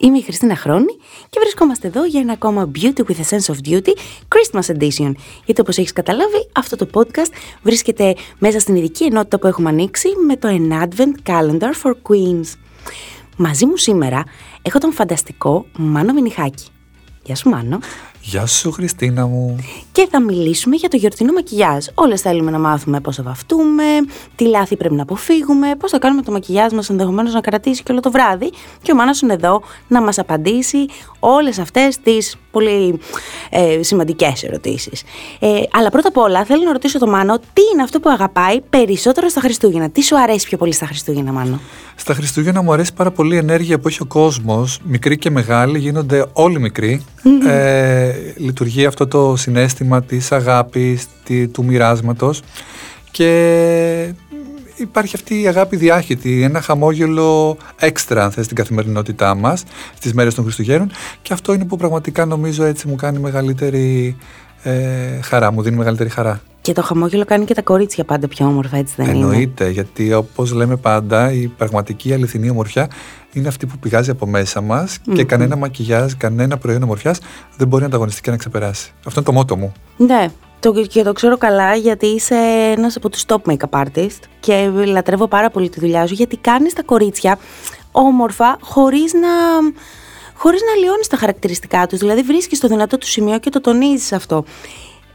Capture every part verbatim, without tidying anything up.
Είμαι η Χριστίνα Χρόνη και βρισκόμαστε εδώ για ένα ακόμα Beauty with a Sense of Duty Christmas Edition. Γιατί όπως έχεις καταλάβει, αυτό το podcast βρίσκεται μέσα στην ειδική ενότητα που έχουμε ανοίξει με το An Advent Calendar for Queens. Μαζί μου σήμερα έχω τον φανταστικό Μάνο Μινιχάκη. Γεια σου Μάνο. Γεια σου Χριστίνα μου. Και θα μιλήσουμε για το γιορτινό μακιγιάζ. Όλες θέλουμε να μάθουμε πώς θα βαφτούμε, τι λάθη πρέπει να αποφύγουμε, πώς θα κάνουμε το μακιγιάζ μας ενδεχομένως να κρατήσει και όλο το βράδυ. Και ο Μάνος είναι εδώ να μας απαντήσει όλες αυτές τις πολύ ε, σημαντικές ερωτήσεις. Ε, αλλά πρώτα απ' όλα θέλω να ρωτήσω τον Μάνο τι είναι αυτό που αγαπάει περισσότερο στα Χριστούγεννα. Τι σου αρέσει πιο πολύ στα Χριστούγεννα, Μάνο? Στα Χριστούγεννα μου αρέσει πάρα πολύ η ενέργεια που έχει ο κόσμος, μικροί και μεγάλοι, γίνονται όλοι μικροί. Mm-hmm. Ε, λειτουργεί αυτό το συναίσθημα της αγάπης, του μοιράσματος και υπάρχει αυτή η αγάπη διάχυτη, ένα χαμόγελο έξτρα αν θες στην καθημερινότητά μας, στις μέρες των Χριστουγέννων, και αυτό είναι που πραγματικά νομίζω έτσι μου κάνει μεγαλύτερη ε, χαρά, μου δίνει μεγαλύτερη χαρά. Και το χαμόγελο κάνει και τα κορίτσια πάντα πιο όμορφα, έτσι δεν Εννοείται, είναι? Εννοείται, γιατί όπως λέμε πάντα, η πραγματική αληθινή ομορφιά είναι αυτή που πηγάζει από μέσα μας, mm-hmm. και κανένα μακιγιάζ, κανένα προϊόν ομορφιάς δεν μπορεί να ανταγωνιστεί και να ξεπεράσει. Αυτό είναι το μότο μου. Ναι. Το, και το ξέρω καλά, γιατί είσαι ένας από τους top make-up artist και λατρεύω πάρα πολύ τη δουλειά σου, γιατί κάνεις τα κορίτσια όμορφα χωρίς να, χωρίς να λιώνεις τα χαρακτηριστικά τους. Δηλαδή βρίσκεις το δυνατό του σημείο και το τονίζεις αυτό.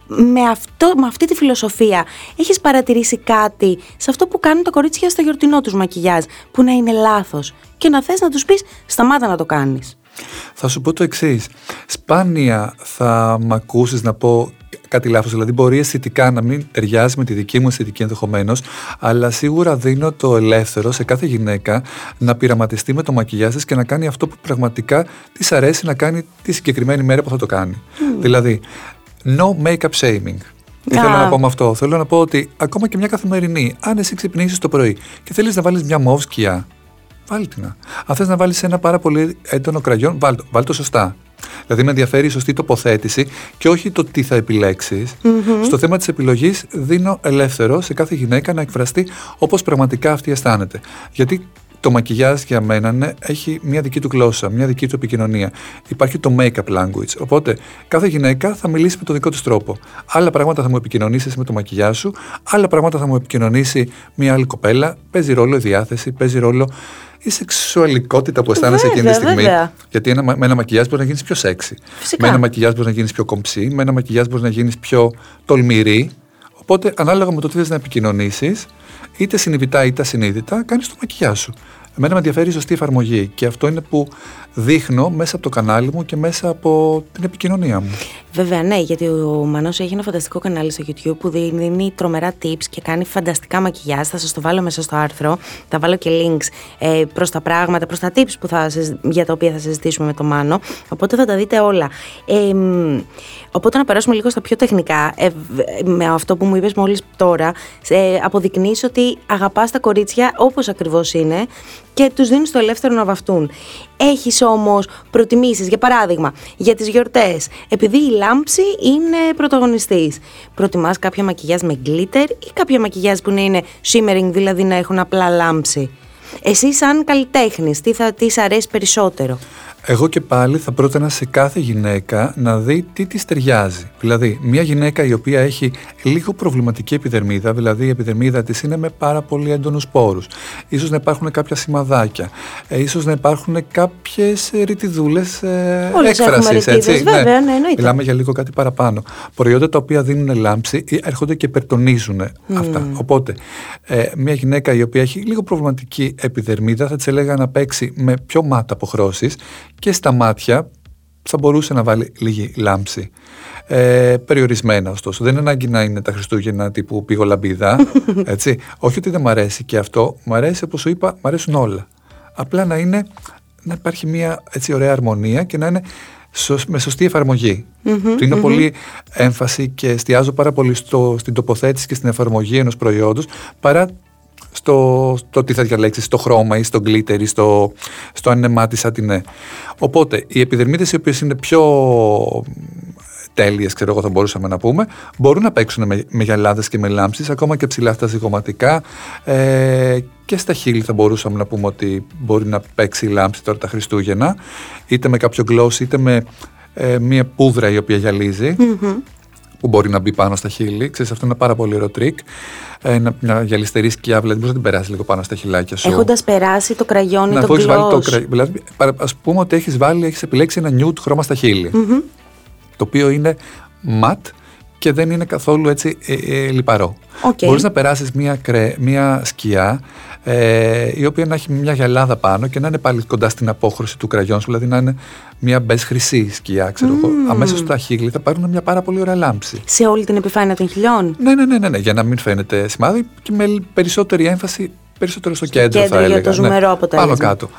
Με, αυτό, με αυτή τη φιλοσοφία έχεις παρατηρήσει κάτι σε αυτό που κάνουν τα κορίτσια στο γιορτινό τους μακιγιάζ που να είναι λάθος και να θες να τους πεις σταμάτα να το κάνεις? Θα σου πω το εξής. Σπάνια θα μ' ακούσεις να πω κάτι λάθος, δηλαδή μπορεί αισθητικά να μην ταιριάζει με τη δική μου αισθητική ενδεχομένως, αλλά σίγουρα δίνω το ελεύθερο σε κάθε γυναίκα να πειραματιστεί με το μακιγιάζ της και να κάνει αυτό που πραγματικά της αρέσει να κάνει τη συγκεκριμένη μέρα που θα το κάνει. Mm. Δηλαδή, no make-up shaming. Τι yeah. θέλω να πω με αυτό? Θέλω να πω ότι ακόμα και μια καθημερινή, αν εσύ ξυπνήσεις το πρωί και θέλεις να βάλεις μια μοβ σκιά, βάλ' την. Αν θες να βάλεις ένα πάρα πολύ έντονο κραγιόν, βάλ' το, βάλ' το σωστά. Δηλαδή με ενδιαφέρει η σωστή τοποθέτηση και όχι το τι θα επιλέξεις. Mm-hmm. Στο θέμα της επιλογής δίνω ελεύθερο σε κάθε γυναίκα να εκφραστεί όπως πραγματικά αυτή αισθάνεται. Γιατί το μακιγιάζ για μένα έχει μια δική του γλώσσα, μια δική του επικοινωνία. Υπάρχει το make-up language. Οπότε κάθε γυναίκα θα μιλήσει με τον δικό της τρόπο. Άλλα πράγματα θα μου επικοινωνήσεις με το μακιγιάζ σου, άλλα πράγματα θα μου επικοινωνήσει μια άλλη κοπέλα. Παίζει ρόλο η διάθεση, παίζει ρόλο η σεξουαλικότητα που αισθάνεσαι βέβαια, εκείνη τη στιγμή. Βέβαια. Γιατί ένα, με ένα μακιγιάζ μπορεί να γίνεις πιο σεξι. Φυσικά. Με ένα μακιγιάζ μπορεί να γίνεις πιο κομψή. Με ένα μακιγιάζ μπορεί να γίνεις πιο τολμηρή. Οπότε ανάλογα με το τι θες να επικοινωνήσεις, είτε συνειδητά είτε ασυνείδητα, κάνεις το μακιγιάζ σου. Εμένα με ενδιαφέρει η σωστή εφαρμογή και αυτό είναι που δείχνω μέσα από το κανάλι μου και μέσα από την επικοινωνία μου. Βέβαια, ναι, γιατί ο Μανός έχει ένα φανταστικό κανάλι στο YouTube που δίνει τρομερά tips και κάνει φανταστικά μακιγιάζ. Θα σας το βάλω μέσα στο άρθρο. Θα βάλω και links ε, προς τα πράγματα, προς τα tips που θα, για τα οποία θα συζητήσουμε με τον Μάνο. Οπότε θα τα δείτε όλα. Ε, οπότε να περάσουμε λίγο στα πιο τεχνικά. Ε, με αυτό που μου είπες μόλις τώρα, ε, αποδεικνύεις ότι αγαπάς τα κορίτσια όπως ακριβώς είναι και τους δίνεις το ελεύθερο να βαφτούν. Έχεις όμως προτιμήσεις, για παράδειγμα, για τις γιορτές, επειδή η λάμψη είναι πρωταγωνιστής. Προτιμάς κάποια μακιγιάζ με γκλίτερ ή κάποια μακιγιάζ που να είναι shimmering, δηλαδή να έχουν απλά λάμψη? Εσύ σαν καλλιτέχνης, τι θα της αρέσει περισσότερο? Εγώ και πάλι θα πρότεινα σε κάθε γυναίκα να δει τι της ταιριάζει. Δηλαδή, μια γυναίκα η οποία έχει λίγο προβληματική επιδερμίδα, δηλαδή η επιδερμίδα της είναι με πάρα πολύ έντονους πόρους, ίσως να υπάρχουν κάποια σημαδάκια, ε, ίσως να υπάρχουν κάποιες ρητιδούλες ε, έκφρασης. Έτσι, βέβαια, ναι. Ναι, μιλάμε για λίγο κάτι παραπάνω. Προϊόντα τα οποία δίνουν λάμψη έρχονται και υπερτονίζουν mm. αυτά. Οπότε, ε, μια γυναίκα η οποία έχει λίγο προβληματική επιδερμίδα, θα της έλεγα να παίξει με πιο μάτα αποχρώσεις. Και στα μάτια θα μπορούσε να βάλει λίγη λάμψη. Ε, περιορισμένα ωστόσο. Δεν είναι ανάγκη να είναι τα Χριστούγεννα τύπου πήγω λαμπίδα. Έτσι. Όχι ότι δεν μ' αρέσει και αυτό. Μ' αρέσει, όπως σου είπα, μ' αρέσουν όλα. Απλά να, είναι, να υπάρχει μια έτσι, ωραία αρμονία και να είναι σωσ, με σωστή εφαρμογή. Mm-hmm, Δίνω mm-hmm. πολύ έμφαση και εστιάζω πάρα πολύ στο, στην τοποθέτηση και στην εφαρμογή ενός προϊόντος παρά στο, στο τι θα διαλέξεις, στο χρώμα ή στο γκλίτερ ή στο, στο ανεμάτισα την. Οπότε οι επιδερμίδες οι οποίες είναι πιο τέλειες, ξέρω εγώ, θα μπορούσαμε να πούμε, μπορούν να παίξουν με, με γυαλάδες και με λάμψεις, ακόμα και ψηλά στα ζυγωματικά. Ε, και στα χείλη θα μπορούσαμε να πούμε ότι μπορεί να παίξει η λάμψη τώρα τα Χριστούγεννα, είτε με κάποιο gloss, είτε με ε, μία πούδρα η οποία γυαλίζει. Mm-hmm. Που μπορεί να μπει πάνω στα χείλη. Ξέρεις, αυτό είναι ένα πάρα πολύ ωραίο τρίκ. Ε, να, να γυαλιστερεί σκιά, δηλαδή μπορείς να την περάσει λίγο πάνω στα χειλάκια σου. Έχοντας περάσει το κραγιόνι, το γκλος. Δηλαδή, ας πούμε ότι έχεις βάλει, έχεις επιλέξει ένα νιούτ χρώμα στα χείλη. Mm-hmm. Το οποίο είναι ματ και δεν είναι καθόλου έτσι ε, ε, λιπαρό. Okay. Μπορείς να περάσεις μια, κρε, μια σκιά ε, η οποία να έχει μια γυαλάδα πάνω και να είναι πάλι κοντά στην απόχρωση του κραγιόν σου, δηλαδή να είναι μια μπες χρυσή σκιά, ξέρω mm. εγώ. Αμέσως τα χείλη θα πάρουν μια πάρα πολύ ωραία λάμψη. Σε όλη την επιφάνεια των χιλιών. Ναι, ναι, ναι, ναι, ναι, για να μην φαίνεται σημάδι και με περισσότερη έμφαση, περισσότερο στο, στο κέντρο, κέντρο θα έλεγα. Για το ζουμερό, ναι, αποτέλεσμα. Πάνω κάτω.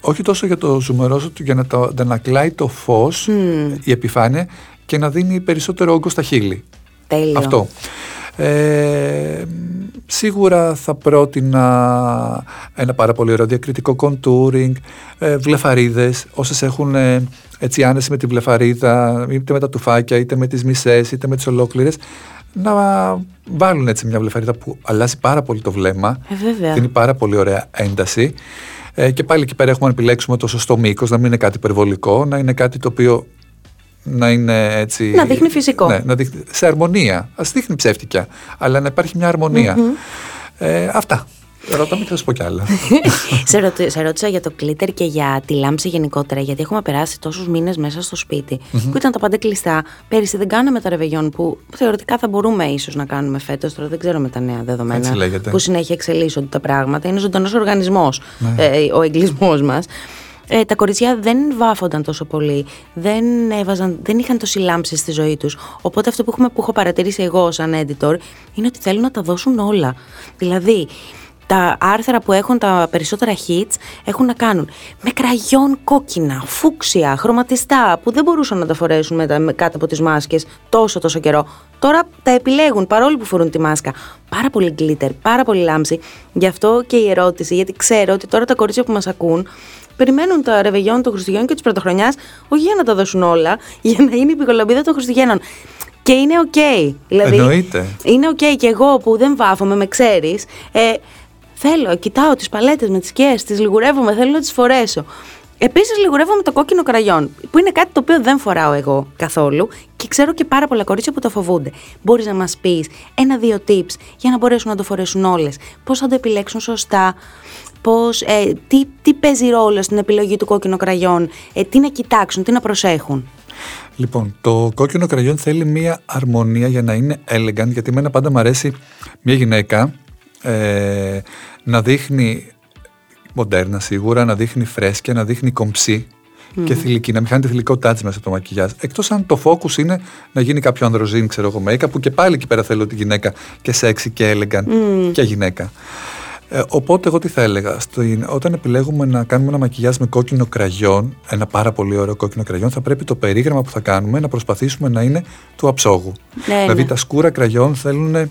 Όχι τόσο για το ζουμερό σου, για να το αντανακλάει το φως, mm. η επιφάνεια, και να δίνει περισσότερο όγκο στα χείλη. Τέλειο. Αυτό. Ε, σίγουρα θα πρότεινα ένα πάρα πολύ ωραίο διακριτικό contouring, ε, βλεφαρίδες, όσες έχουν ε, έτσι άνεση με τη βλεφαρίδα, είτε με τα τουφάκια, είτε με τις μισές, είτε με τις ολόκληρες, να βάλουν έτσι μια βλεφαρίδα που αλλάζει πάρα πολύ το βλέμμα, ε, δίνει πάρα πολύ ωραία ένταση. Ε, και πάλι εκεί πέρα έχουμε να επιλέξουμε το σωστό μήκος, να μην είναι κάτι υπερβολικό, να είναι κάτι το οποίο να είναι έτσι. Να δείχνει φυσικό. Ναι, να δείχνει, σε αρμονία. Ας δείχνει ψεύτικα, αλλά να υπάρχει μια αρμονία. Mm-hmm. Ε, αυτά. Ρώτα, μην θα σου πω κι άλλα. σε, ρωτη, σε ρώτησα για το κλίτερ και για τη λάμψη γενικότερα, γιατί έχουμε περάσει τόσους μήνες μέσα στο σπίτι mm-hmm. που ήταν τα πάντα κλειστά. Πέρυσι δεν κάναμε τα ρεβεγιόν που θεωρητικά θα μπορούμε ίσως να κάνουμε φέτος. Τώρα δεν ξέρω με τα νέα δεδομένα που συνέχεια εξελίσσονται τα πράγματα. Είναι ζωντανός οργανισμός mm-hmm. ε, ο εγκλισμός μας. Ε, τα κοριτσιά δεν βάφονταν τόσο πολύ, δεν, έβαζαν, δεν είχαν τόση λάμψη στη ζωή τους. Οπότε αυτό που, έχουμε, που έχω παρατηρήσει εγώ σαν editor είναι ότι θέλουν να τα δώσουν όλα. Δηλαδή, τα άρθρα που έχουν τα περισσότερα hits έχουν να κάνουν με κραγιόν κόκκινα, φούξια, χρωματιστά, που δεν μπορούσαν να τα φορέσουν μετά, με, κάτω από τις μάσκες τόσο τόσο καιρό. Τώρα τα επιλέγουν παρόλο που φορούν τη μάσκα. Πάρα πολύ glitter, πάρα πολύ λάμψη. Γι' αυτό και η ερώτηση, γιατί ξέρω ότι τώρα τα κορίτσια που μας ακούν περιμένουν τα ρεβεγιόν των Χριστουγέννων και της Πρωτοχρονιάς, όχι για να τα δώσουν όλα, για να είναι η πικολαμπίδα των Χριστουγέννων. Και είναι οκ. Okay, δηλαδή, εννοείται. Είναι οκ. Okay, και εγώ που δεν βάφομαι, με ξέρεις, ε, θέλω, κοιτάω τις παλέτες με τις σκιές, τις λιγουρεύομαι, θέλω να τις φορέσω. Επίσης, λιγουρεύομαι το κόκκινο κραγιόν, που είναι κάτι το οποίο δεν φοράω εγώ καθόλου και ξέρω και πάρα πολλά κορίτσια που το φοβούνται. Μπορείς να μας πεις ένα-δύο tips για να μπορέσουν να το φορέσουν όλες, πώς θα το επιλέξουν σωστά. Πώς, ε, τι, τι παίζει ρόλο στην επιλογή του κόκκινου κραγιόν, ε, τι να κοιτάξουν, τι να προσέχουν. Λοιπόν, το κόκκινο κραγιόν θέλει μία αρμονία για να είναι elegant, γιατί εμένα πάντα μου αρέσει μία γυναίκα ε, να δείχνει μοντέρνα σίγουρα, να δείχνει φρέσκια, να δείχνει κομψή mm. και θηλυκή, να μην χάνει τη θηλυκό τάτσι μέσα από το μακιγιάζ. Εκτός αν το focus είναι να γίνει κάποιο ανδροζίν, ξέρω εγώ, make-up, που και πάλι εκεί πέρα θέλω τη γυναίκα και sexy και elegant mm. και γυναίκα. Ε, οπότε εγώ τι θα έλεγα, στο, όταν επιλέγουμε να κάνουμε ένα μακιγιάζ με κόκκινο κραγιόν, ένα πάρα πολύ ωραίο κόκκινο κραγιόν, θα πρέπει το περίγραμμα που θα κάνουμε να προσπαθήσουμε να είναι του αψόγου. Ναι, δηλαδή ναι. Τα σκούρα κραγιόν θέλουν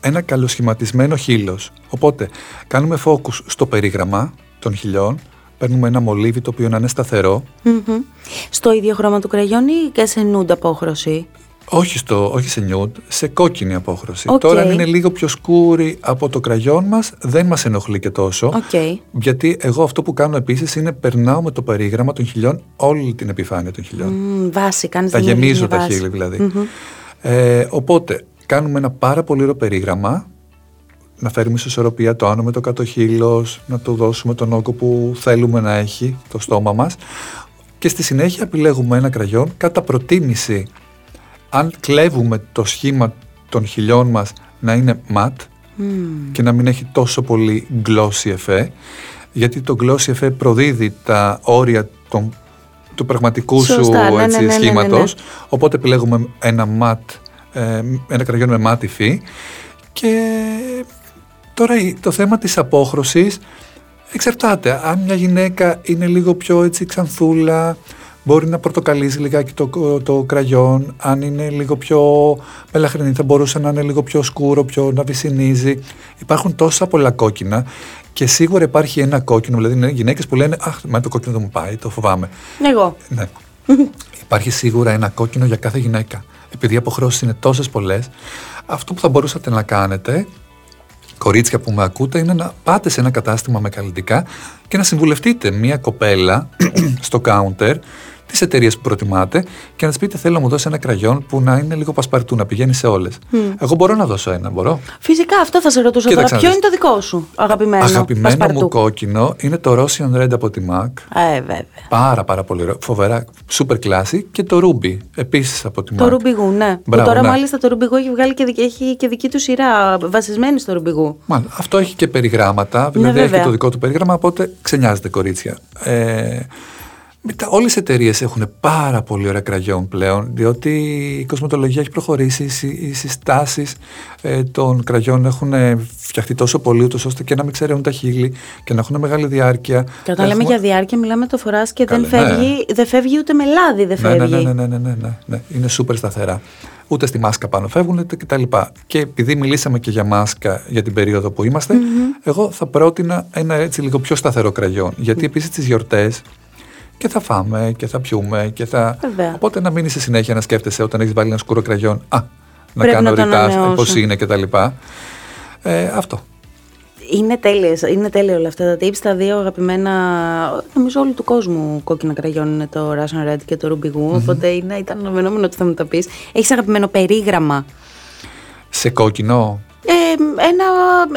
ένα καλοσχηματισμένο χείλος. Οπότε κάνουμε focus στο περίγραμμα των χειλιών, παίρνουμε ένα μολύβι το οποίο να είναι σταθερό. Mm-hmm. Στο ίδιο χρώμα του κραγιόν ή και σε νούντ απόχρωση? Όχι, στο, όχι σε νιούντ, σε κόκκινη απόχρωση. Okay. Τώρα αν είναι λίγο πιο σκούρη από το κραγιόν μας, δεν μας ενοχλεί και τόσο. Okay. Γιατί εγώ αυτό που κάνω επίσης είναι περνάω με το περίγραμμα των χιλιών όλη την επιφάνεια των χιλιών. Mm, βάση, κάνεις τα γεμίζω τα βάση. Χείλη δηλαδή. Mm-hmm. Ε, οπότε κάνουμε ένα πάρα πολύ ωραίο περίγραμμα, να φέρουμε σε ισορροπία το άνω με το κάτω χείλος, να του δώσουμε τον όγκο που θέλουμε να έχει το στόμα μας και στη συνέχεια επιλέγουμε ένα κραγιόν κατά προτίμηση. Αν κλέβουμε το σχήμα των χιλιών μας να είναι ματ mm. και να μην έχει τόσο πολύ glossy εφέ, γιατί το glossy εφέ προδίδει τα όρια των, του πραγματικού Σωστά, σου έτσι, ναι, ναι, σχήματος, ναι, ναι, ναι. Οπότε επιλέγουμε ένα ματ, ε, ένα κραγιόν με ματ υφή. Και τώρα το θέμα της απόχρωσης εξαρτάται. Αν μια γυναίκα είναι λίγο πιο έτσι ξανθούλα, μπορεί να πορτοκαλίζει λιγάκι το, το κραγιόν. Αν είναι λίγο πιο μελαχρινή, θα μπορούσε να είναι λίγο πιο σκούρο, πιο να βυσσινίζει. Υπάρχουν τόσα πολλά κόκκινα και σίγουρα υπάρχει ένα κόκκινο. Δηλαδή, είναι γυναίκες που λένε αχ, μα το κόκκινο δεν μου πάει, το φοβάμαι. Εγώ. Ναι. Υπάρχει σίγουρα ένα κόκκινο για κάθε γυναίκα. Επειδή οι αποχρώσεις είναι τόσες πολλές, αυτό που θα μπορούσατε να κάνετε, κορίτσια που με ακούτε, είναι να πάτε σε ένα κατάστημα με καλλυντικά και να συμβουλευτείτε μία κοπέλα στο counter της εταιρείας που προτιμάτε και να της πείτε: θέλω να μου δώσει ένα κραγιόν που να είναι λίγο πασπαρτού, να πηγαίνει σε όλες. Mm. Εγώ μπορώ να δώσω ένα, μπορώ. Φυσικά, αυτό θα σε ρωτούσα τώρα. Ποιο είναι το δικό σου αγαπημένο? Αγαπημένο πασπαρτού μου κόκκινο είναι το Russian Red από τη Mac. Ε, βέβαια. Πάρα, πάρα πολύ ωραίο. Φοβερά. Super classy. Και το Ruby επίσης από τη Mac. Το Ruby Goo, ναι. Μπράβο, τώρα, ναι. Μάλιστα, το Ruby Goo έχει βγάλει και, έχει και δική του σειρά βασισμένη στο Ruby Goo. Μάλιστα. Αυτό έχει και περιγράμματα. Δηλαδή, ναι, έχει το δικό του περιγράμμα. Οπότε ξενιάζεται, κορίτσια. Ε, Μετά, όλες οι εταιρείες έχουν πάρα πολύ ωραία κραγιόν πλέον, διότι η κοσμετολογία έχει προχωρήσει, οι συστάσεις ε, των κραγιών έχουν φτιαχτεί τόσο πολύ, ούτως ώστε και να μην ξεραιούν τα χείλη και να έχουν μεγάλη διάρκεια. Και όταν έχουμε... λέμε για διάρκεια, μιλάμε το φοράς και Καλή, δεν, φεύγει, ναι. δεν φεύγει ούτε με λάδι, δεν φεύγει. Ναι, ναι, ναι, ναι, ναι, ναι, ναι. Είναι σούπερ σταθερά. Ούτε στη μάσκα πάνω φεύγουν κτλ. Και επειδή μιλήσαμε και για μάσκα για την περίοδο που είμαστε, mm-hmm. εγώ θα πρότεινα ένα έτσι λίγο πιο σταθερό κραγιόν. Γιατί mm-hmm. επίσης τις γιορτές. Και θα φάμε και θα πιούμε και θα. Βέβαια. Οπότε να μείνει στη συνέχεια να σκέφτεσαι όταν έχεις βάλει ένα σκούρο κραγιόν. Α, να Πρέπει κάνω ρητά, πώς είναι κτλ. Ε, αυτό. Είναι, τέλειες, είναι τέλειο όλα αυτά τα tips. Τα δύο αγαπημένα, νομίζω, όλου του κόσμου κόκκινα κραγιόν είναι το Russian Red και το Ruby Goo. Mm-hmm. Οπότε είναι, ήταν αναμενόμενο ότι θα μου τα πεις. Έχεις αγαπημένο περίγραμμα? Σε κόκκινο. Ε, ένα,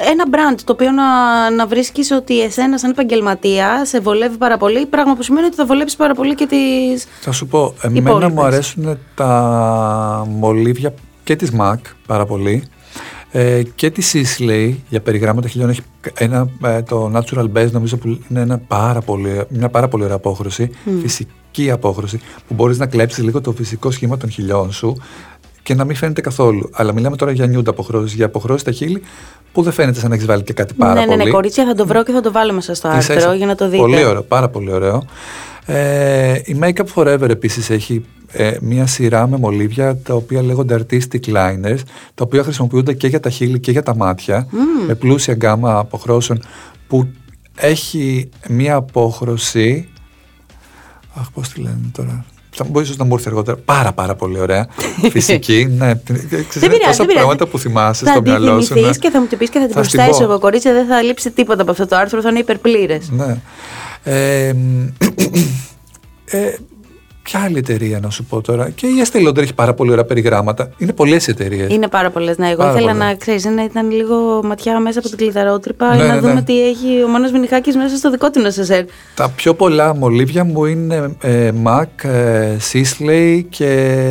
ένα brand το οποίο να, να βρίσκεις ότι εσένα σαν επαγγελματία σε βολεύει πάρα πολύ, πράγμα που σημαίνει ότι θα βολέψεις πάρα πολύ και τις... Θα σου πω, εμένα υπόλοιπες. Μου αρέσουν τα μολύβια και της Mac πάρα πολύ ε, και της Sisley για περιγράμματα χιλιών. Έχει ένα, το Natural Base, νομίζω που είναι ένα πάρα πολύ, μια πάρα πολύ ωραία απόχρωση, mm. φυσική απόχρωση που μπορείς να κλέψεις λίγο το φυσικό σχήμα των χιλιών σου και να μην φαίνεται καθόλου. Αλλά μιλάμε τώρα για νιούντα αποχρώσεις, για αποχρώσεις στα χείλη που δεν φαίνεται σαν να έχεις βάλει και κάτι πάρα ναι, πολύ. Ναι, ναι, κορίτσια, θα το βρω και θα το βάλω μέσα στο άρθρο Ίσως, για να το δείτε. Πολύ ωραίο, πάρα πολύ ωραίο. Ε, η Make Up Forever επίσης έχει ε, μία σειρά με μολύβια τα οποία λέγονται artistic liners, τα οποία χρησιμοποιούνται και για τα χείλη και για τα μάτια, mm. με πλούσια γκάμα αποχρώσεων που έχει μία απόχρωση. Αχ, πώς τη λένε τώρα. Μπορεί ίσως να μου έρθει αργότερα. Πάρα πάρα πολύ ωραία. Φυσική. Ναι, δεν πειράζει. Τόσα πράγματα που θυμάσαι στο μυαλό σου. Θα τη και θα μου την πεις και θα την προστάσεις εγώ, κορίτσια. Δεν θα λείψει τίποτα από αυτό το άρθρο. Θα είναι υπερπλήρες. Ναι. Ε, ε, ποια άλλη εταιρεία να σου πω τώρα? Και η Estée Lauder έχει πάρα πολύ ωραία περιγράμματα. Είναι πολλές εταιρείες. Είναι πάρα πολλές. Ναι, εγώ πάρα ήθελα πολλές. Να ξέρεις, να ήταν λίγο ματιά μέσα από την κλειδαρότρυπα ναι, να ναι, δούμε ναι. τι έχει ο Μάνος Μινιχάκης μέσα στο δικό του νοσεσέρ. Τα πιο πολλά μολύβια μου είναι ε, Mac, ε, Sisley και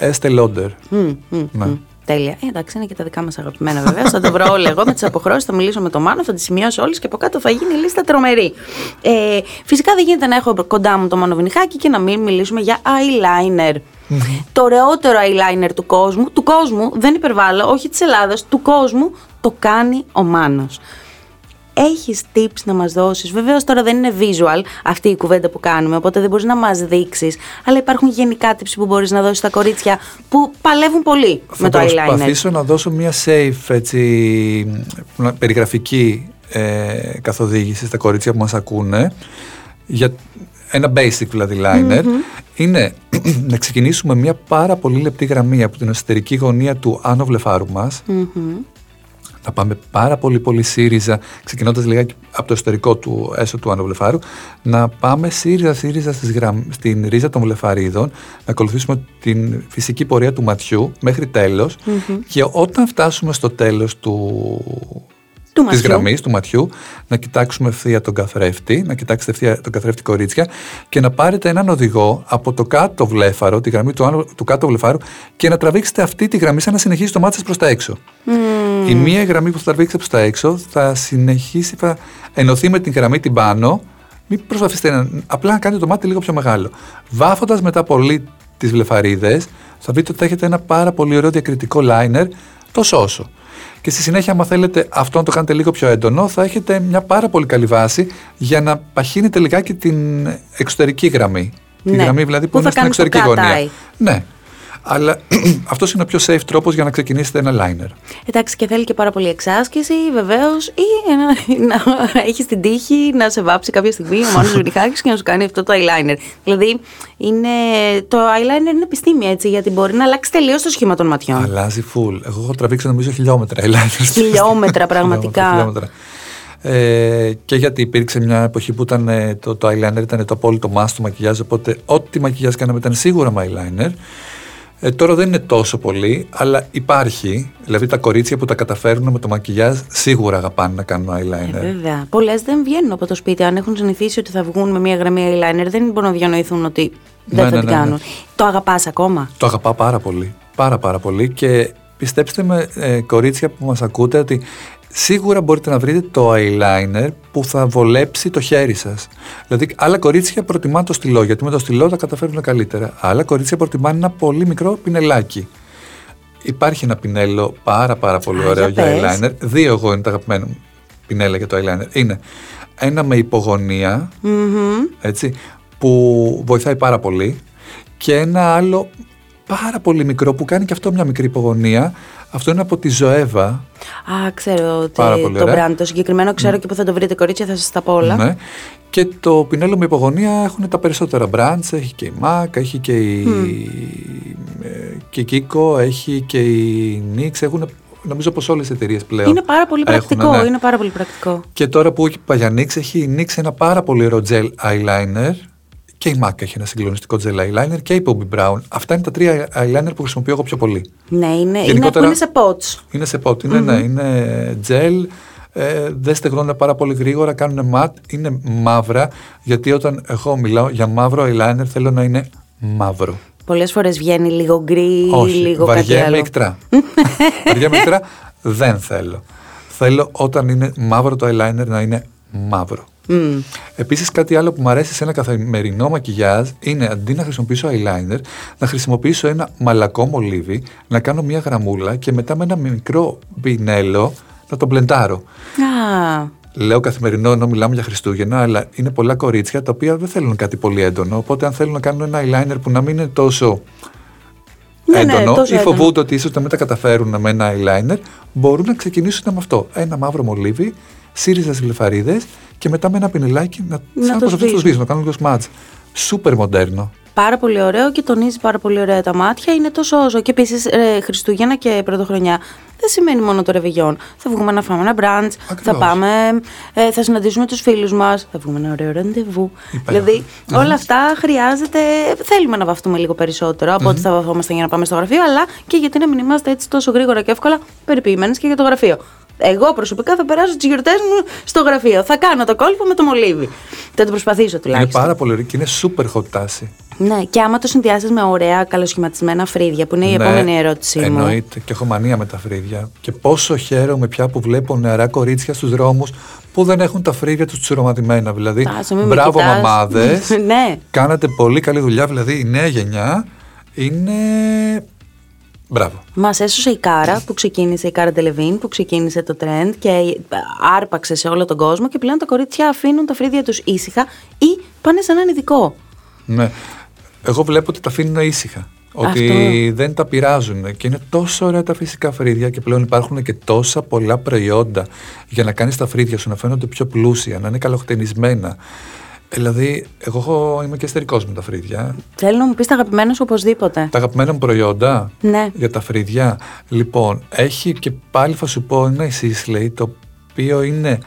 Estée Lauder. Mm, mm, ναι. mm. Τέλεια. Ε, εντάξει, είναι και τα δικά μας αγαπημένα βέβαια. Θα το βρω όλα εγώ με τις αποχρώσεις, θα μιλήσω με τον Μάνο, θα τις σημειώσω όλες και από κάτω θα γίνει λίστα τρομερή. Ε, φυσικά δεν γίνεται να έχω κοντά μου τον Μάνο Μινιχάκη και να μην μιλήσουμε για eyeliner. Mm-hmm. Το ωραιότερο eyeliner του κόσμου, του κόσμου, δεν υπερβάλλω, όχι της Ελλάδας, του κόσμου, το κάνει ο Μάνος. Έχεις tips να μας δώσεις? Βεβαίως τώρα δεν είναι visual αυτή η κουβέντα που κάνουμε, οπότε δεν μπορείς να μας δείξεις. Αλλά υπάρχουν γενικά tips που μπορείς να δώσεις στα κορίτσια που παλεύουν πολύ θα με το eyeliner. Θα προσπαθήσω να δώσω μια safe έτσι, περιγραφική ε, καθοδήγηση στα κορίτσια που μας ακούνε. Για ένα basic δηλαδή liner mm-hmm. είναι να ξεκινήσουμε μια πάρα πολύ λεπτή γραμμή από την εσωτερική γωνία του άνω βλεφάρου μας. Mm-hmm. Θα πάμε πάρα πολύ πολύ σύριζα, ξεκινώντας λιγάκι από το εσωτερικό του έσω του άνω βλεφάρου, να πάμε σύριζα σύριζα στις γραμμ... στην ρίζα των βλεφαρίδων, να ακολουθήσουμε την φυσική πορεία του ματιού μέχρι τέλος mm-hmm. και όταν φτάσουμε στο τέλος του... Του της ματιού. Γραμμής, του ματιού, να κοιτάξουμε ευθεία τον καθρέφτη, να κοιτάξετε ευθεία τον καθρέφτη κορίτσια και να πάρετε έναν οδηγό από το κάτω βλέφαρο, τη γραμμή του, άνω, του κάτω βλεφάρου και να τραβήξετε αυτή τη γραμμή σαν να συνεχίσει το μάτι σας προς τα έξω. Mm. Η μία γραμμή που θα τραβήξετε προς τα έξω θα συνεχίσει, θα ενωθεί με την γραμμή την πάνω, μην προσπαθήσετε να, απλά να κάνετε το μάτι λίγο πιο μεγάλο. Βάφοντας μετά πολύ τις βλεφαρίδες θα δείτε ότι θα έχετε ένα πάρα πολύ ωραίο διακριτικό liner τόσο όσο. Και στη συνέχεια, άμα θέλετε αυτό να το κάνετε λίγο πιο έντονο, θα έχετε μια πάρα πολύ καλή βάση για να παχύνετε λιγάκι την εξωτερική γραμμή. Ναι. Τη γραμμή δηλαδή που, που είναι στην εξωτερική γωνία. Ναι. Αλλά αυτός είναι ο πιο safe τρόπος για να ξεκινήσετε ένα liner. Εντάξει, και θέλει και πάρα πολύ εξάσκηση, βεβαίως, ή να, να, να έχεις την τύχη να σε βάψει κάποια στιγμή ο Μάνος Μινιχάκης και να σου κάνει αυτό το eyeliner. Δηλαδή, είναι, το eyeliner είναι επιστήμη, έτσι, γιατί μπορεί να αλλάξει τελείως το σχήμα των ματιών. Αλλάζει full. Εγώ έχω τραβήξει νομίζω χιλιόμετρα eyeliner. Χιλιόμετρα, πραγματικά. χιλιόμετρα. Ε, και γιατί υπήρξε μια εποχή που ήταν, το, το eyeliner ήταν το απόλυτο μάστο του μακιγιάζ, οπότε ό,τι μακιγιάζ κάναμε ήταν σίγουρα με eyeliner. Ε, τώρα δεν είναι τόσο πολύ, αλλά υπάρχει. Δηλαδή τα κορίτσια που τα καταφέρνουν με το μακιγιάζ σίγουρα αγαπάνε να κάνουν eyeliner. Ε, βέβαια. Πολλές δεν βγαίνουν από το σπίτι. Αν έχουν συνηθίσει ότι θα βγουν με μια γραμμή eyeliner, δεν μπορούν να διανοηθούν ότι δεν ναι, θα ναι, την ναι, κάνουν. Ναι. Το αγαπάς ακόμα? Το αγαπά πάρα πολύ. Πάρα πάρα πολύ. Και πιστέψτε με, ε, κορίτσια που μας ακούτε, ότι σίγουρα μπορείτε να βρείτε το eyeliner που θα βολέψει το χέρι σας. Δηλαδή, άλλα κορίτσια προτιμάνε το στυλό, γιατί με το στυλό τα καταφέρουν καλύτερα. Άλλα κορίτσια προτιμάνε ένα πολύ μικρό πινελάκι. Υπάρχει ένα πινέλο πάρα πάρα πολύ Ά, ωραίο για, για eyeliner. Δύο εγώ είναι τα αγαπημένα μου πινέλα για το eyeliner. Είναι ένα με υπογωνία, mm-hmm. έτσι, που βοηθάει πάρα πολύ, και ένα άλλο πάρα πολύ μικρό που κάνει και αυτό μια μικρή υπογωνία. Αυτό είναι από τη Zoeva. Α, ξέρω ότι το brand το συγκεκριμένο, ξέρω mm. και που θα το βρείτε, κορίτσια, θα σας τα πω όλα. Ναι. Και το πινέλο με υπογωνία έχουν τα περισσότερα brands, έχει και η Mac, έχει και η, mm. και η Kiko, έχει και η νιξ, έχουν νομίζω πως όλες οι εταιρείες πλέον. Είναι πάρα πολύ πρακτικό, έχουν, ναι. είναι πάρα πολύ πρακτικό. Και τώρα που έχει πάει για νιξ, έχει η νιξ ένα πάρα πολύ ωραίο gel eyeliner. Και η Mac έχει ένα συγκλονιστικό gel eyeliner, και η Bobbi Brown. Αυτά είναι τα τρία eyeliner που χρησιμοποιώ εγώ πιο πολύ. Ναι, είναι, είναι σε pots. Είναι σε pot, είναι, mm-hmm. ναι, είναι gel, ε, δεν στεγνώνουν πάρα πολύ γρήγορα, κάνουν matte, είναι μαύρα, γιατί όταν εγώ μιλάω για μαύρο eyeliner θέλω να είναι μαύρο. Πολλές φορές βγαίνει λίγο γκρι, όχι, λίγο βαριέ κάτι άλλο. Μεικτρά. βαριέ μεικτρά δεν θέλω. Θέλω όταν είναι μαύρο το eyeliner να είναι μαύρο. Mm. Επίσης, κάτι άλλο που μου αρέσει σε ένα καθημερινό μακιγιάζ είναι, αντί να χρησιμοποιήσω eyeliner, να χρησιμοποιήσω ένα μαλακό μολύβι, να κάνω μια γραμμούλα και μετά με ένα μικρό πινέλο να τον μπλεντάρω. Ah. Λέω καθημερινό ενώ μιλάμε για Χριστούγεννα, αλλά είναι πολλά κορίτσια τα οποία δεν θέλουν κάτι πολύ έντονο. Οπότε, αν θέλουν να κάνουν ένα eyeliner που να μην είναι τόσο ναι, έντονο, ναι, τόσο ή φοβούνται έντονο. Ότι ίσως να μην τα καταφέρουν με ένα eyeliner, μπορούν να ξεκινήσουν με αυτό. Ένα μαύρο μολύβι, σύριζες γλυφαρίδες και μετά με ένα πινελάκι να, να το σβήσουν, να κάνουν λίγο μάτς. Σούπερ μοντέρνο. Πάρα πολύ ωραίο και τονίζει πάρα πολύ ωραία τα μάτια, είναι τόσο όζο. Και επίσης ε, Χριστούγεννα και Πρωτοχρονιά δεν σημαίνει μόνο το ρεβεγιόν. Θα βγούμε να φάμε ένα μπραντς, θα πάμε, ε, θα συναντήσουμε τους φίλους μας, θα βγούμε ένα ωραίο ραντεβού. Δηλαδή mm-hmm. όλα αυτά χρειάζεται, θέλουμε να βαφτούμε λίγο περισσότερο από mm-hmm. ότι θα βαφόμαστε για να πάμε στο γραφείο, αλλά και γιατί να μην είμαστε έτσι τόσο γρήγορα και εύκολα περιποιημένες και για το γραφείο. Εγώ προσωπικά θα περάσω τις γιορτές μου στο γραφείο. Θα κάνω το κόλπο με το μολύβι. Θα το προσπαθήσω τουλάχιστον. Είναι πάρα πολύ ωραία και είναι σούπερ hot τάση. Ναι, και άμα το συνδυάσεις με ωραία καλοσχηματισμένα φρύδια, που είναι η ναι, επόμενη ερώτησή μου. Εννοείται, και έχω μανία με τα φρύδια. Και πόσο χαίρομαι πια που βλέπω νεαρά κορίτσια στους δρόμους που δεν έχουν τα φρύδια τους τσουρωματισμένα. Δηλαδή, Άσο, μπράβο μαμάδες. ναι. Κάνατε πολύ καλή δουλειά. Δηλαδή, η νέα γενιά είναι. Μπράβο. Μας έσωσε η Κάρα που ξεκίνησε, η Κάρα Ντελεβίν που ξεκίνησε το trend και άρπαξε σε όλο τον κόσμο, και πλέον τα κορίτσια αφήνουν τα φρύδια τους ήσυχα ή πάνε σε έναν ειδικό. Ναι. Εγώ βλέπω ότι τα αφήνουν ήσυχα. Ότι Αυτό. δεν τα πειράζουν και είναι τόσο ωραία τα φυσικά φρύδια, και πλέον υπάρχουν και τόσα πολλά προϊόντα για να κάνεις τα φρύδια σου να φαίνονται πιο πλούσια, να είναι καλοχτενισμένα. Δηλαδή, εγώ είμαι και εστερικός με τα φρύδια. Θέλω να μου πεις τα αγαπημένα σου οπωσδήποτε. Τα αγαπημένα μου προϊόντα ναι. για τα φρύδια. Λοιπόν, έχει και πάλι θα σου πω ένα Sisley, το οποίο είναι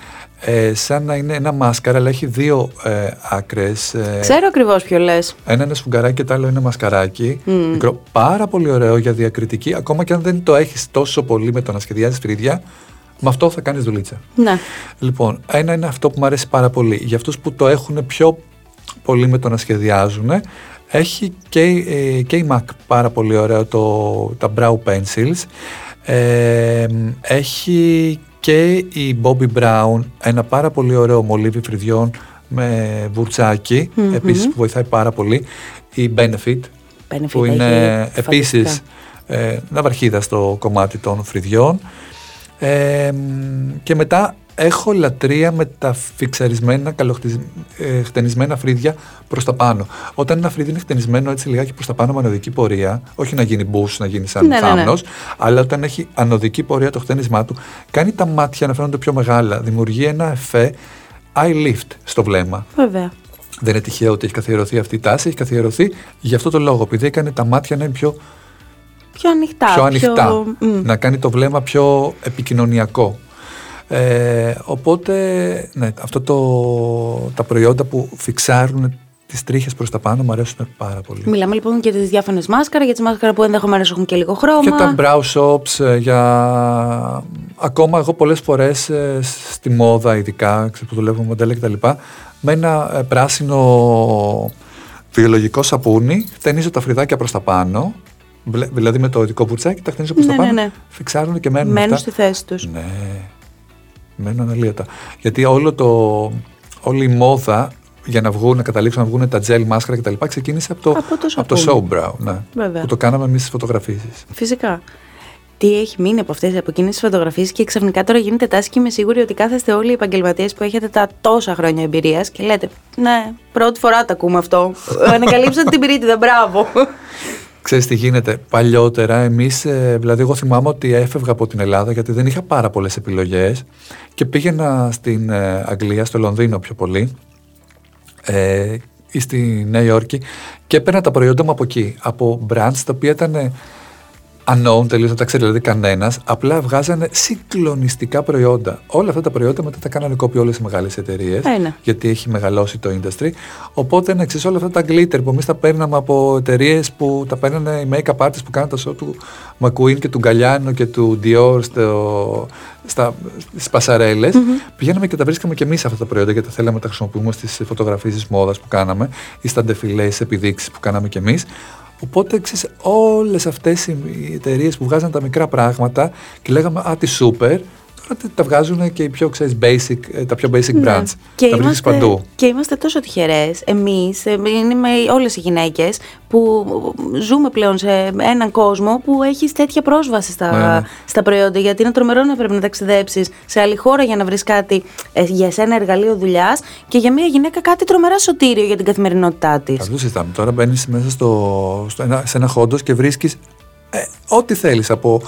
ε, σαν να είναι ένα μάσκαρα, αλλά έχει δύο ε, άκρες. Ε, Ξέρω ακριβώς ποιο λες. Ένα είναι σφουγγαράκι και το άλλο είναι μασκαράκι. Mm. Μικρό, πάρα πολύ ωραίο για διακριτική, ακόμα και αν δεν το έχεις τόσο πολύ με το να σχεδιάζεις φρύδια. Με αυτό θα κάνεις δουλίτσα. Ναι. Λοιπόν, ένα είναι αυτό που μου αρέσει πάρα πολύ. Για αυτούς που το έχουν πιο πολύ με το να σχεδιάζουν, έχει και, ε, και η Mac πάρα πολύ ωραίο το, τα brow pencils. Ε, έχει και η Bobbi Brown ένα πάρα πολύ ωραίο μολύβι φρυδιών με βουρτσάκι, mm-hmm. επίσης που βοηθάει πάρα πολύ. Η Benefit, Benefit που είναι επίσης ε, ναυαρχίδα στο κομμάτι των φρυδιών. Ε, και μετά έχω λατρεία με τα φιξαρισμένα, χτενισμένα φρύδια προς τα πάνω. Όταν ένα φρύδι είναι χτενισμένο έτσι λιγάκι προς τα πάνω με ανωδική πορεία, όχι να γίνει μπούς, να γίνει σαν ναι, θάμνος, ναι, ναι. αλλά όταν έχει ανωδική πορεία το χτενισμά του, κάνει τα μάτια να φαίνονται πιο μεγάλα, δημιουργεί ένα εφέ eye lift στο βλέμμα. Βέβαια. Δεν είναι τυχαίο ότι έχει καθιερωθεί αυτή η τάση, έχει καθιερωθεί γι' αυτό το λόγο, επειδή έκανε τα μάτια να είναι πιο... Πιο ανοιχτά, πιο ανοιχτά πιο... να κάνει το βλέμμα πιο επικοινωνιακό. Ε, οπότε, ναι, αυτό το, τα προϊόντα που φιξάρουν τις τρίχες προς τα πάνω μου αρέσουν πάρα πολύ. Μιλάμε λοιπόν και για τις διάφανες μάσκαρα, για τις μάσκαρα που ενδεχομένως έχουν και λίγο χρώμα. Και τα brow shops, για... ακόμα εγώ πολλές φορές στη μόδα ειδικά, που δουλεύω με μοντέλα κτλ. Με ένα πράσινο βιολογικό σαπούνι, χτενίζω τα φρυδάκια προς τα πάνω. Δηλαδή με το ειδικό πουτσάκι, τα χτενίζω προς ναι, τα πάνω, ναι, ναι. φιξάρουν και μένουν. Μένουν αυτά. Στη θέση τους. Ναι, μένουν αναλύατα. Γιατί όλο το, όλη η μόδα για να βγουν, να καταλήξουν να βγουν τα gel μάσκαρα κτλ. Ξεκίνησε από το, από το, από το show brow. Ναι, βέβαια. Που το κάναμε εμείς στις φωτογραφίσεις. Φυσικά. Τι έχει μείνει από αυτές από εκείνες τις φωτογραφίες και ξαφνικά τώρα γίνεται τάση και είμαι σίγουρη ότι κάθεστε όλοι οι επαγγελματίες που έχετε τα τόσα χρόνια εμπειρίας και λέτε ναι, πρώτη φορά το ακούμε αυτό. Ανακαλύψατε την πυρίτιδα, μπράβο. Ξέρεις τι γίνεται, παλιότερα εμείς, δηλαδή εγώ θυμάμαι ότι έφευγα από την Ελλάδα γιατί δεν είχα πάρα πολλές επιλογές και πήγαινα στην Αγγλία, στο Λονδίνο πιο πολύ ε, ή στη Νέα Υόρκη και έπαιρνα τα προϊόντα μου από εκεί, από brands τα οποία ήταν unknown, τελείως δεν τα ξέρει δηλαδή κανένας, απλά βγάζανε συγκλονιστικά προϊόντα. Όλα αυτά τα προϊόντα μετά τα κάνανε κόπη όλες οι μεγάλες εταιρείες, γιατί έχει μεγαλώσει το industry. Οπότε να ξέρεις όλα αυτά τα glitter που εμείς τα παίρναμε από εταιρείες που τα παίρνανε οι make-up artists που κάνανε τα show του McQueen και του Γκαλιάνο και του Dior στο, στα, στις πασαρέλες. Mm-hmm. Πηγαίναμε και τα βρίσκαμε και εμείς αυτά τα προϊόντα γιατί τα θέλαμε να τα χρησιμοποιούμε στις φωτογραφίες μόδας που κάναμε ή στα ντεφιλέ, στις επιδείξεις που κάναμε κι εμείς. Οπότε ξέρεις, όλες αυτές οι εταιρείες που βγάζαν τα μικρά πράγματα και λέγαμε «Α, τι super», τώρα τα βγάζουν και οι πιο, ξέρεις, basic, τα πιο basic ναι. brands. Και τα βρίσκεις παντού. Και είμαστε τόσο τυχερές, εμείς, είμαι όλες οι γυναίκες, που ζούμε πλέον σε έναν κόσμο που έχεις τέτοια πρόσβαση στα, ναι. στα προϊόντα. Γιατί είναι τρομερό να πρέπει να ταξιδέψεις σε άλλη χώρα για να βρεις κάτι ε, για σένα εργαλείο δουλειάς και για μια γυναίκα κάτι τρομερά σωτήριο για την καθημερινότητά της. Αυτό συζητάμε. Τώρα μπαίνεις μέσα στο, στο, σε ένα χόντος και βρίσκεις ε, ό,τι θέλεις από.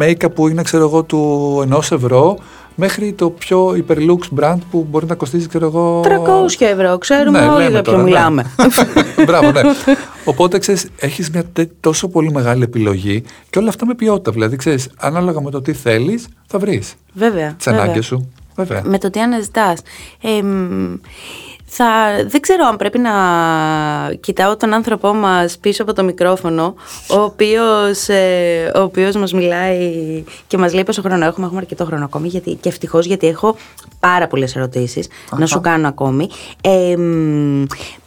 Make-up που είναι ξέρω εγώ του ενός ευρώ μέχρι το πιο υπερλούξ brand που μπορεί να κοστίζει ξέρω εγώ τριακόσια ευρώ, ξέρουμε ναι, όλοι για ποιο μιλάμε. Μπράβο, ναι. Οπότε ξέρεις, έχεις μια τέ, τόσο πολύ μεγάλη επιλογή και όλα αυτά με ποιότητα, δηλαδή ξέρεις, ανάλογα με το τι θέλεις θα βρεις τις ανάγκες σου. Βέβαια. Με το τι αναζητάς. Ε, θα, δεν ξέρω αν πρέπει να κοιτάω τον άνθρωπό μας πίσω από το μικρόφωνο, ο οποίος, ε, ο οποίος μας μιλάει και μας λέει πόσο χρόνο έχουμε, έχουμε αρκετό χρόνο ακόμη γιατί, και ευτυχώς γιατί έχω πάρα πολλές ερωτήσεις Αχα. να σου κάνω ακόμη. Ε,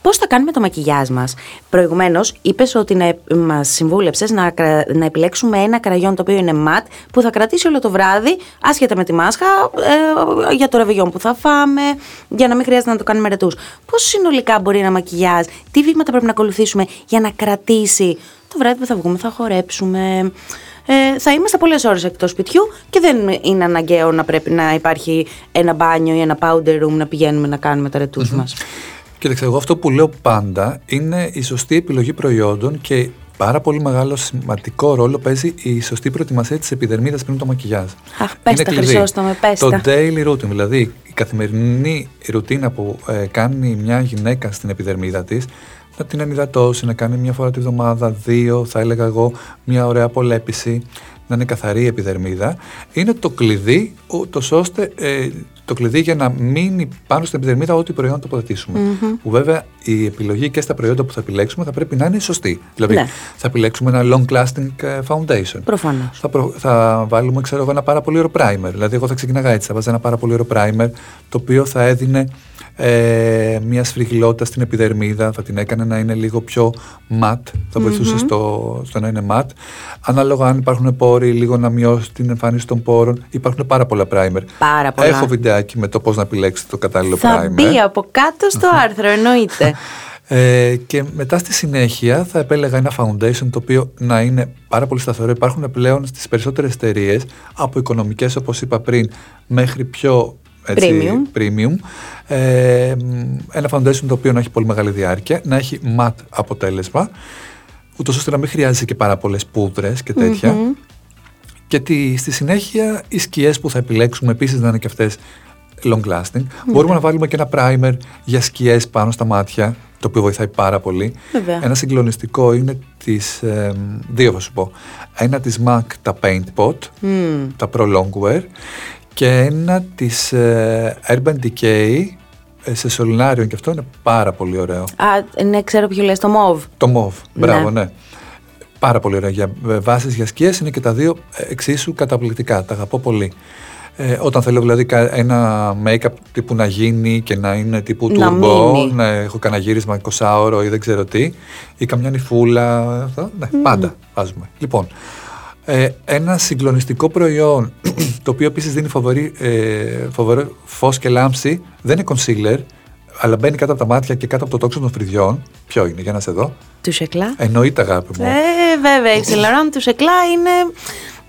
πώς θα κάνουμε το μακιγιάζ μας? Προηγουμένως είπες ότι να, μας συμβούλεψες να, να επιλέξουμε ένα κραγιόν το οποίο είναι ματ που θα κρατήσει όλο το βράδυ άσχετα με τη μάσκα, ε, για το ραβεγιόν που θα φάμε, για να μην χρειάζεται να το κάνουμε ρετούς. Πώς συνολικά μπορεί να μακιγιάζ, τι βήματα πρέπει να ακολουθήσουμε για να κρατήσει το βράδυ που θα βγούμε, θα χορέψουμε, ε, θα είμαστε πολλές ώρες εκτός σπιτιού και δεν είναι αναγκαίο να πρέπει να υπάρχει ένα μπάνιο ή ένα powder room να πηγαίνουμε να κάνουμε τα ρετούς mm-hmm. μας. Κοίταξε, εγώ αυτό που λέω πάντα είναι η σωστή επιλογή προϊόντων και πάρα πολύ μεγάλο σημαντικό ρόλο παίζει η σωστή προετοιμασία της επιδερμίδας πριν το μακιγιάζ. Αχ, πες τα Χρυσόστομε, πες τα. Το daily routine, δηλαδή η καθημερινή ρουτίνα που ε, κάνει μια γυναίκα στην επιδερμίδα της, να την ενυδατώσει, να κάνει μια φορά τη βδομάδα, δύο, θα έλεγα εγώ, μια ωραία απολέπιση, να είναι καθαρή η επιδερμίδα, είναι το κλειδί, ούτως ώστε... Ε, το κλειδί για να μείνει πάνω στην επιδερμίδα ό,τι προϊόν τοποθετήσουμε. Mm-hmm. Που βέβαια η επιλογή και στα προϊόντα που θα επιλέξουμε θα πρέπει να είναι σωστή. Δηλαδή ναι. θα επιλέξουμε ένα long lasting foundation. Προφανώς. Θα, προ... θα βάλουμε ξέρω εγώ, ένα πάρα πολύ ωραίο primer. Δηλαδή, εγώ θα ξεκινάγα έτσι. Θα βάζω ένα πάρα πολύ ωραίο primer το οποίο θα έδινε ε, μια σφριγιλότητα στην επιδερμίδα. Θα την έκανε να είναι λίγο πιο ματ. Θα βοηθούσε mm-hmm. στο... στο να είναι ματ. Ανάλογα αν υπάρχουν πόροι, λίγο να μειώσει την εμφάνιση των πόρων. Υπάρχουν πάρα πολλά primer. Πάρα πολλά. Έχω βιντεάκι με το πώς να επιλέξετε το κατάλληλο primer. Θα μπει από κάτω στο άρθρο, εννοείται. Ε, και μετά στη συνέχεια θα επέλεγα ένα foundation το οποίο να είναι πάρα πολύ σταθερό. Υπάρχουν πλέον στις περισσότερες εταιρείες, από οικονομικές όπως είπα πριν μέχρι πιο έτσι, premium, premium. Ε, ένα foundation το οποίο να έχει πολύ μεγάλη διάρκεια, να έχει matte αποτέλεσμα, ούτως ώστε να μην χρειάζεται και πάρα πολλές πούδρες και τέτοια. Mm-hmm. Και τη, στη συνέχεια οι σκιές που θα επιλέξουμε επίσης να είναι και αυτές long lasting. Mm-hmm. Μπορούμε να βάλουμε και ένα primer για σκιές πάνω στα μάτια, το οποίο βοηθάει πάρα πολύ. Βέβαια. Ένα συγκλονιστικό είναι τις, ε, δύο θα σου πω. Ένα της Mac, τα Paint Pot, mm. τα Pro Longwear, και ένα της ε, Urban Decay, σε σωληνάριο, και αυτό είναι πάρα πολύ ωραίο. Α, ναι, ξέρω ποιο λες, το Mauve. Το Mauve, μπράβο, ναι. ναι. Πάρα πολύ ωραία. Για βάσεις, για σκιές είναι και τα δύο εξίσου καταπληκτικά. Τα αγαπώ πολύ. Ε, όταν θέλω δηλαδή ένα make-up τύπου να γίνει και να είναι τύπου τουρμπό, να, να έχω κανένα γύρισμα εικοσάωρο ή δεν ξέρω τι, ή καμιά νυφούλα, αυτά, ναι, mm. πάντα βάζουμε. Λοιπόν, ε, ένα συγκλονιστικό προϊόν, το οποίο επίσης δίνει φοβερή, ε, φοβερό φως και λάμψη, δεν είναι concealer, αλλά μπαίνει κάτω από τα μάτια και κάτω από το τόξο των φρυδιών. Ποιο είναι, για να σε δω. Του Σεκλά. Εννοείται, αγάπη μου. Ε, βέβαια, η Ξελαράν του Σεκλά είναι...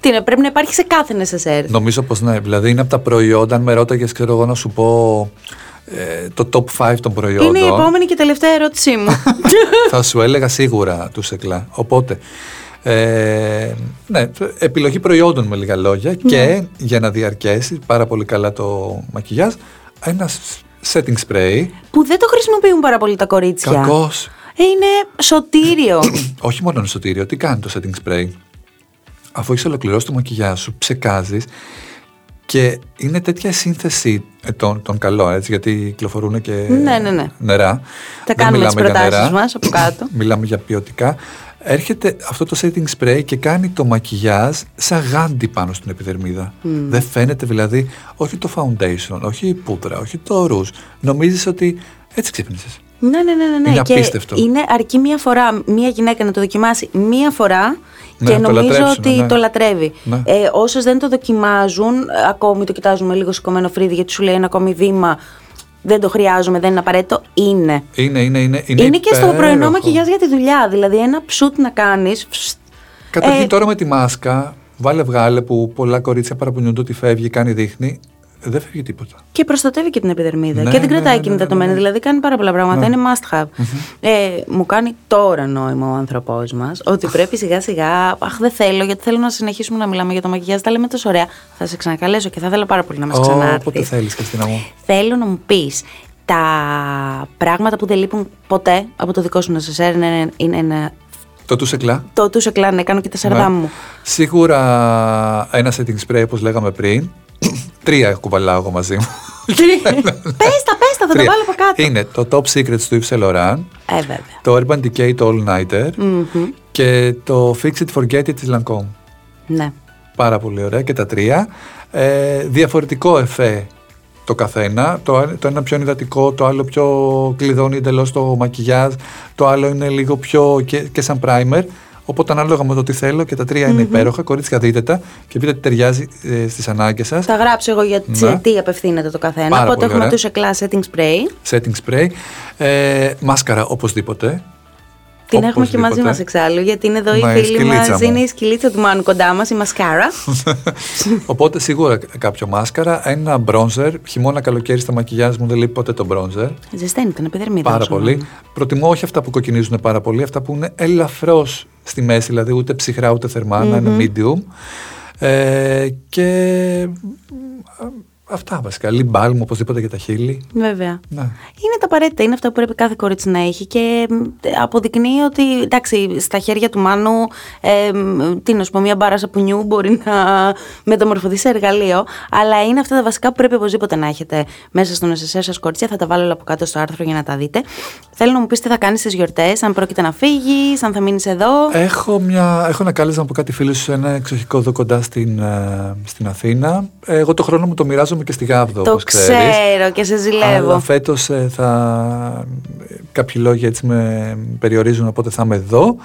Τι είναι, πρέπει να υπάρχει σε κάθε νεσεσέρ. Νομίζω πως ναι, δηλαδή είναι από τα προϊόντα, αν με ρώταγες, ξέρω εγώ να σου πω ε, το top πέντε των προϊόντων. Είναι η επόμενη και τελευταία ερώτησή μου. Θα σου έλεγα σίγουρα του Σεκλά. Οπότε, ε, ναι, επιλογή προϊόντων με λίγα λόγια, mm. και για να διαρκέσει πάρα πολύ καλά το μακιγιάζ, ένα setting spray. Που δεν το χρησιμοποιούν πάρα πολύ τα κορίτσια. Κακώς. Είναι σωτήριο. Όχι μόνο είναι σωτήριο, τι κάνει το setting spray. Αφού έχεις ολοκληρώσει το μακιγιά σου, ψεκάζεις και είναι τέτοια σύνθεση των, των καλό, έτσι, γιατί κυκλοφορούν και ναι, ναι, ναι. νερά. Τα κάνουμε τις προτάσεις μας από κάτω. Μιλάμε για ποιοτικά. Έρχεται αυτό το setting spray και κάνει το μακιγιάζ σαν γάντι πάνω στην επιδερμίδα. Mm. Δεν φαίνεται δηλαδή, όχι το foundation, όχι η πούδρα, όχι το ρούζ. Νομίζεις ότι έτσι ξύπνησες. Ναι, ναι, ναι, ναι. Είναι απίστευτο. Και είναι αρκεί μία φορά, μία γυναίκα να το δοκιμάσει μία φορά και ναι, νομίζω το ότι ναι. το λατρεύει. Ναι. Ε, όσες δεν το δοκιμάζουν, ακόμη το κοιτάζουμε λίγο σηκωμένο φρύδι γιατί σου λέει ένα ακόμη βήμα. Δεν το χρειάζομαι, δεν είναι απαραίτητο. Είναι. Είναι, είναι, είναι. Είναι, είναι και στο πρωινό μακιγιάζ για τη δουλειά. Δηλαδή, ένα ψουτ να κάνεις. Καταρχήν ε, τώρα με τη μάσκα, βάλε βγάλε που πολλά κορίτσια παραπονιούνται ότι φεύγει, κάνει δείχνει. Δεν φεύγει τίποτα. Και προστατεύει και την επιδερμίδα. Ναι, και την κρατάει κινητατωμένη. Ναι, ναι, ναι, ναι. Δηλαδή κάνει πάρα πολλά πράγματα. Ναι. Είναι must have. Mm-hmm. Ε, μου κάνει τώρα νόημα ο άνθρωπός μας ότι πρέπει σιγά σιγά. Αχ, δεν θέλω, γιατί θέλω να συνεχίσουμε να μιλάμε για το μακιγιάζ. Τα λέμε τόσο ωραία. Θα σε ξανακαλέσω και θα ήθελα πάρα πολύ να μας oh, ξανάρθεις. Όποτε θέλεις, Χριστίνα μου. Θέλω να μου πεις τα πράγματα που δεν λείπουν ποτέ από το δικό σου να σε έρνε είναι ένα. Το του Σεκλά. Το του Σεκλά, ναι, κάνω και τα σαρδάμ μου. Σίγουρα ένα setting spray, όπως λέγαμε πριν. Τρία κουβαλάω εγώ μαζί μου. Πες τα, πες τα, θα τα βάλω από κάτω. Είναι το Top Secrets του Yves Saint Laurent, το Urban Decay, το All Nighter και το Fix It Forget It της Lancome. Ναι. Πάρα πολύ ωραία και τα τρία. Διαφορετικό εφέ το καθένα. Το ένα πιο υδατικό, το άλλο πιο κλειδώνει εντελώς το μακιγιάζ, το άλλο είναι λίγο πιο και σαν primer. Οπότε ανάλογα με το τι θέλω και τα τρία mm-hmm. είναι υπέροχα. Κορίτσια, δείτε τα και πείτε τι ταιριάζει ε, στις ανάγκες σας. Θα γράψω εγώ για ναι. τι απευθύνεται το καθένα. Πάρα οπότε έχουμε τους εκλά setting spray. Setting spray. Ε, μάσκαρα οπωσδήποτε. Την έχουμε και μαζί μας εξάλλου, γιατί είναι εδώ Μα η φίλη μας, είναι η σκυλίτσα του Μάνου κοντά μας, η μασκάρα. Οπότε σίγουρα κάποιο μάσκαρα, ένα μπρόνζερ, χειμώνα καλοκαίρι στα μακιγιάζ μου δεν λείπει ποτέ το μπρόνζερ. Ζεσταίνει την επιδερμίδα. Πάρα πολύ. Μάνα. Προτιμώ όχι αυτά που κοκκινίζουν πάρα πολύ, αυτά που είναι ελαφρώς στη μέση, δηλαδή ούτε ψυχρά ούτε θερμά, mm-hmm. να είναι medium. Ε, και... Αυτά βασικά. Λιμπάλ μου, οπωσδήποτε για τα χείλη. Βέβαια. Ναι. Είναι τα απαραίτητα. Είναι αυτά που πρέπει κάθε κορίτσι να έχει και αποδεικνύει ότι εντάξει, στα χέρια του Μάνου, ε, τι να σου πω, μια μπάρα σαπουνιού μπορεί να μεταμορφωθεί σε εργαλείο. Αλλά είναι αυτά τα βασικά που πρέπει οπωσδήποτε να έχετε μέσα στον νεσεσέρ σας, κορίτσια. Θα τα βάλω όλα από κάτω στο άρθρο για να τα δείτε. Θέλω να μου πεις τι θα κάνεις στις γιορτές, αν πρόκειται να φύγεις, αν θα μείνεις εδώ. Έχω, μια... Έχω ένα κάλεσμα από κάτι φίλους σε ένα εξοχικό εδώ κοντά στην, στην Αθήνα. Εγώ το χρόνο μου το μοιράζομαι και στη Γάβδο, το όπως ξέρεις. Ξέρω και σε ζηλεύω. Αλλά φέτος θα... κάποιοι λόγοι έτσι με περιορίζουν, οπότε θα είμαι εδώ.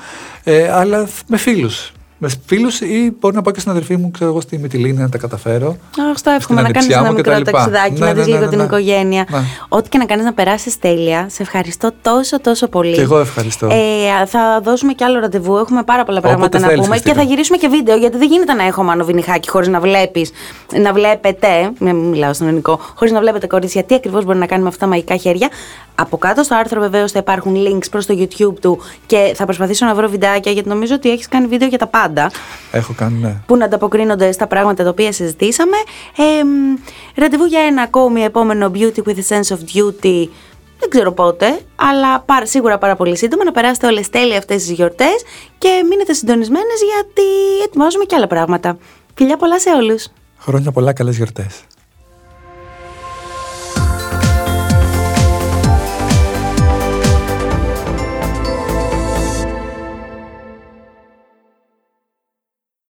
Ε, αλλά με φίλους. με φίλους ή μπορεί να πάω και στην αδερφή μου, ξέρω εγώ, στη Μυτιλίνη να τα καταφέρω. Αχ, το εύχομαι να κάνεις ένα μικρό ταξιδάκι, να δεις λίγο την οικογένεια. Ναι. Ό,τι και να κάνεις, να περάσεις τέλεια. Σε ευχαριστώ τόσο τόσο πολύ. Και εγώ ευχαριστώ. Ε, θα δώσουμε κι άλλο ραντεβού. Έχουμε πάρα πολλά πράγματα να πούμε και θα γυρίσουμε και βίντεο, γιατί δεν γίνεται να έχω Μάνο Μινιχάκη χωρίς να βλέπεις, να βλέπετε. Μην μιλάω στον ελληνικό, χωρίς να βλέπετε, κορίτσια, τι ακριβώς μπορεί να κάνουμε αυτά τα μαγικά χέρια. Από κάτω στο άρθρο βεβαίως θα υπάρχουν links προς το YouTube του και θα προσπαθήσω να βρω βιντεάκια, γιατί νομίζω ότι έχεις κάνει βίντεο για τα πάντα. Έχω κάνει, ναι. Που να ανταποκρίνονται στα πράγματα τα οποία συζητήσαμε. Ε, ραντεβού για ένα ακόμη επόμενο Beauty with a Sense of Duty. Δεν ξέρω πότε, αλλά σίγουρα πάρα πολύ σύντομα. Να περάσετε όλες τέλεια αυτές τις γιορτές και μείνετε συντονισμένες, γιατί ετοιμάζουμε και άλλα πράγματα. Φιλιά πολλά σε όλους. Χρόνια πολλά, καλές γιορτές.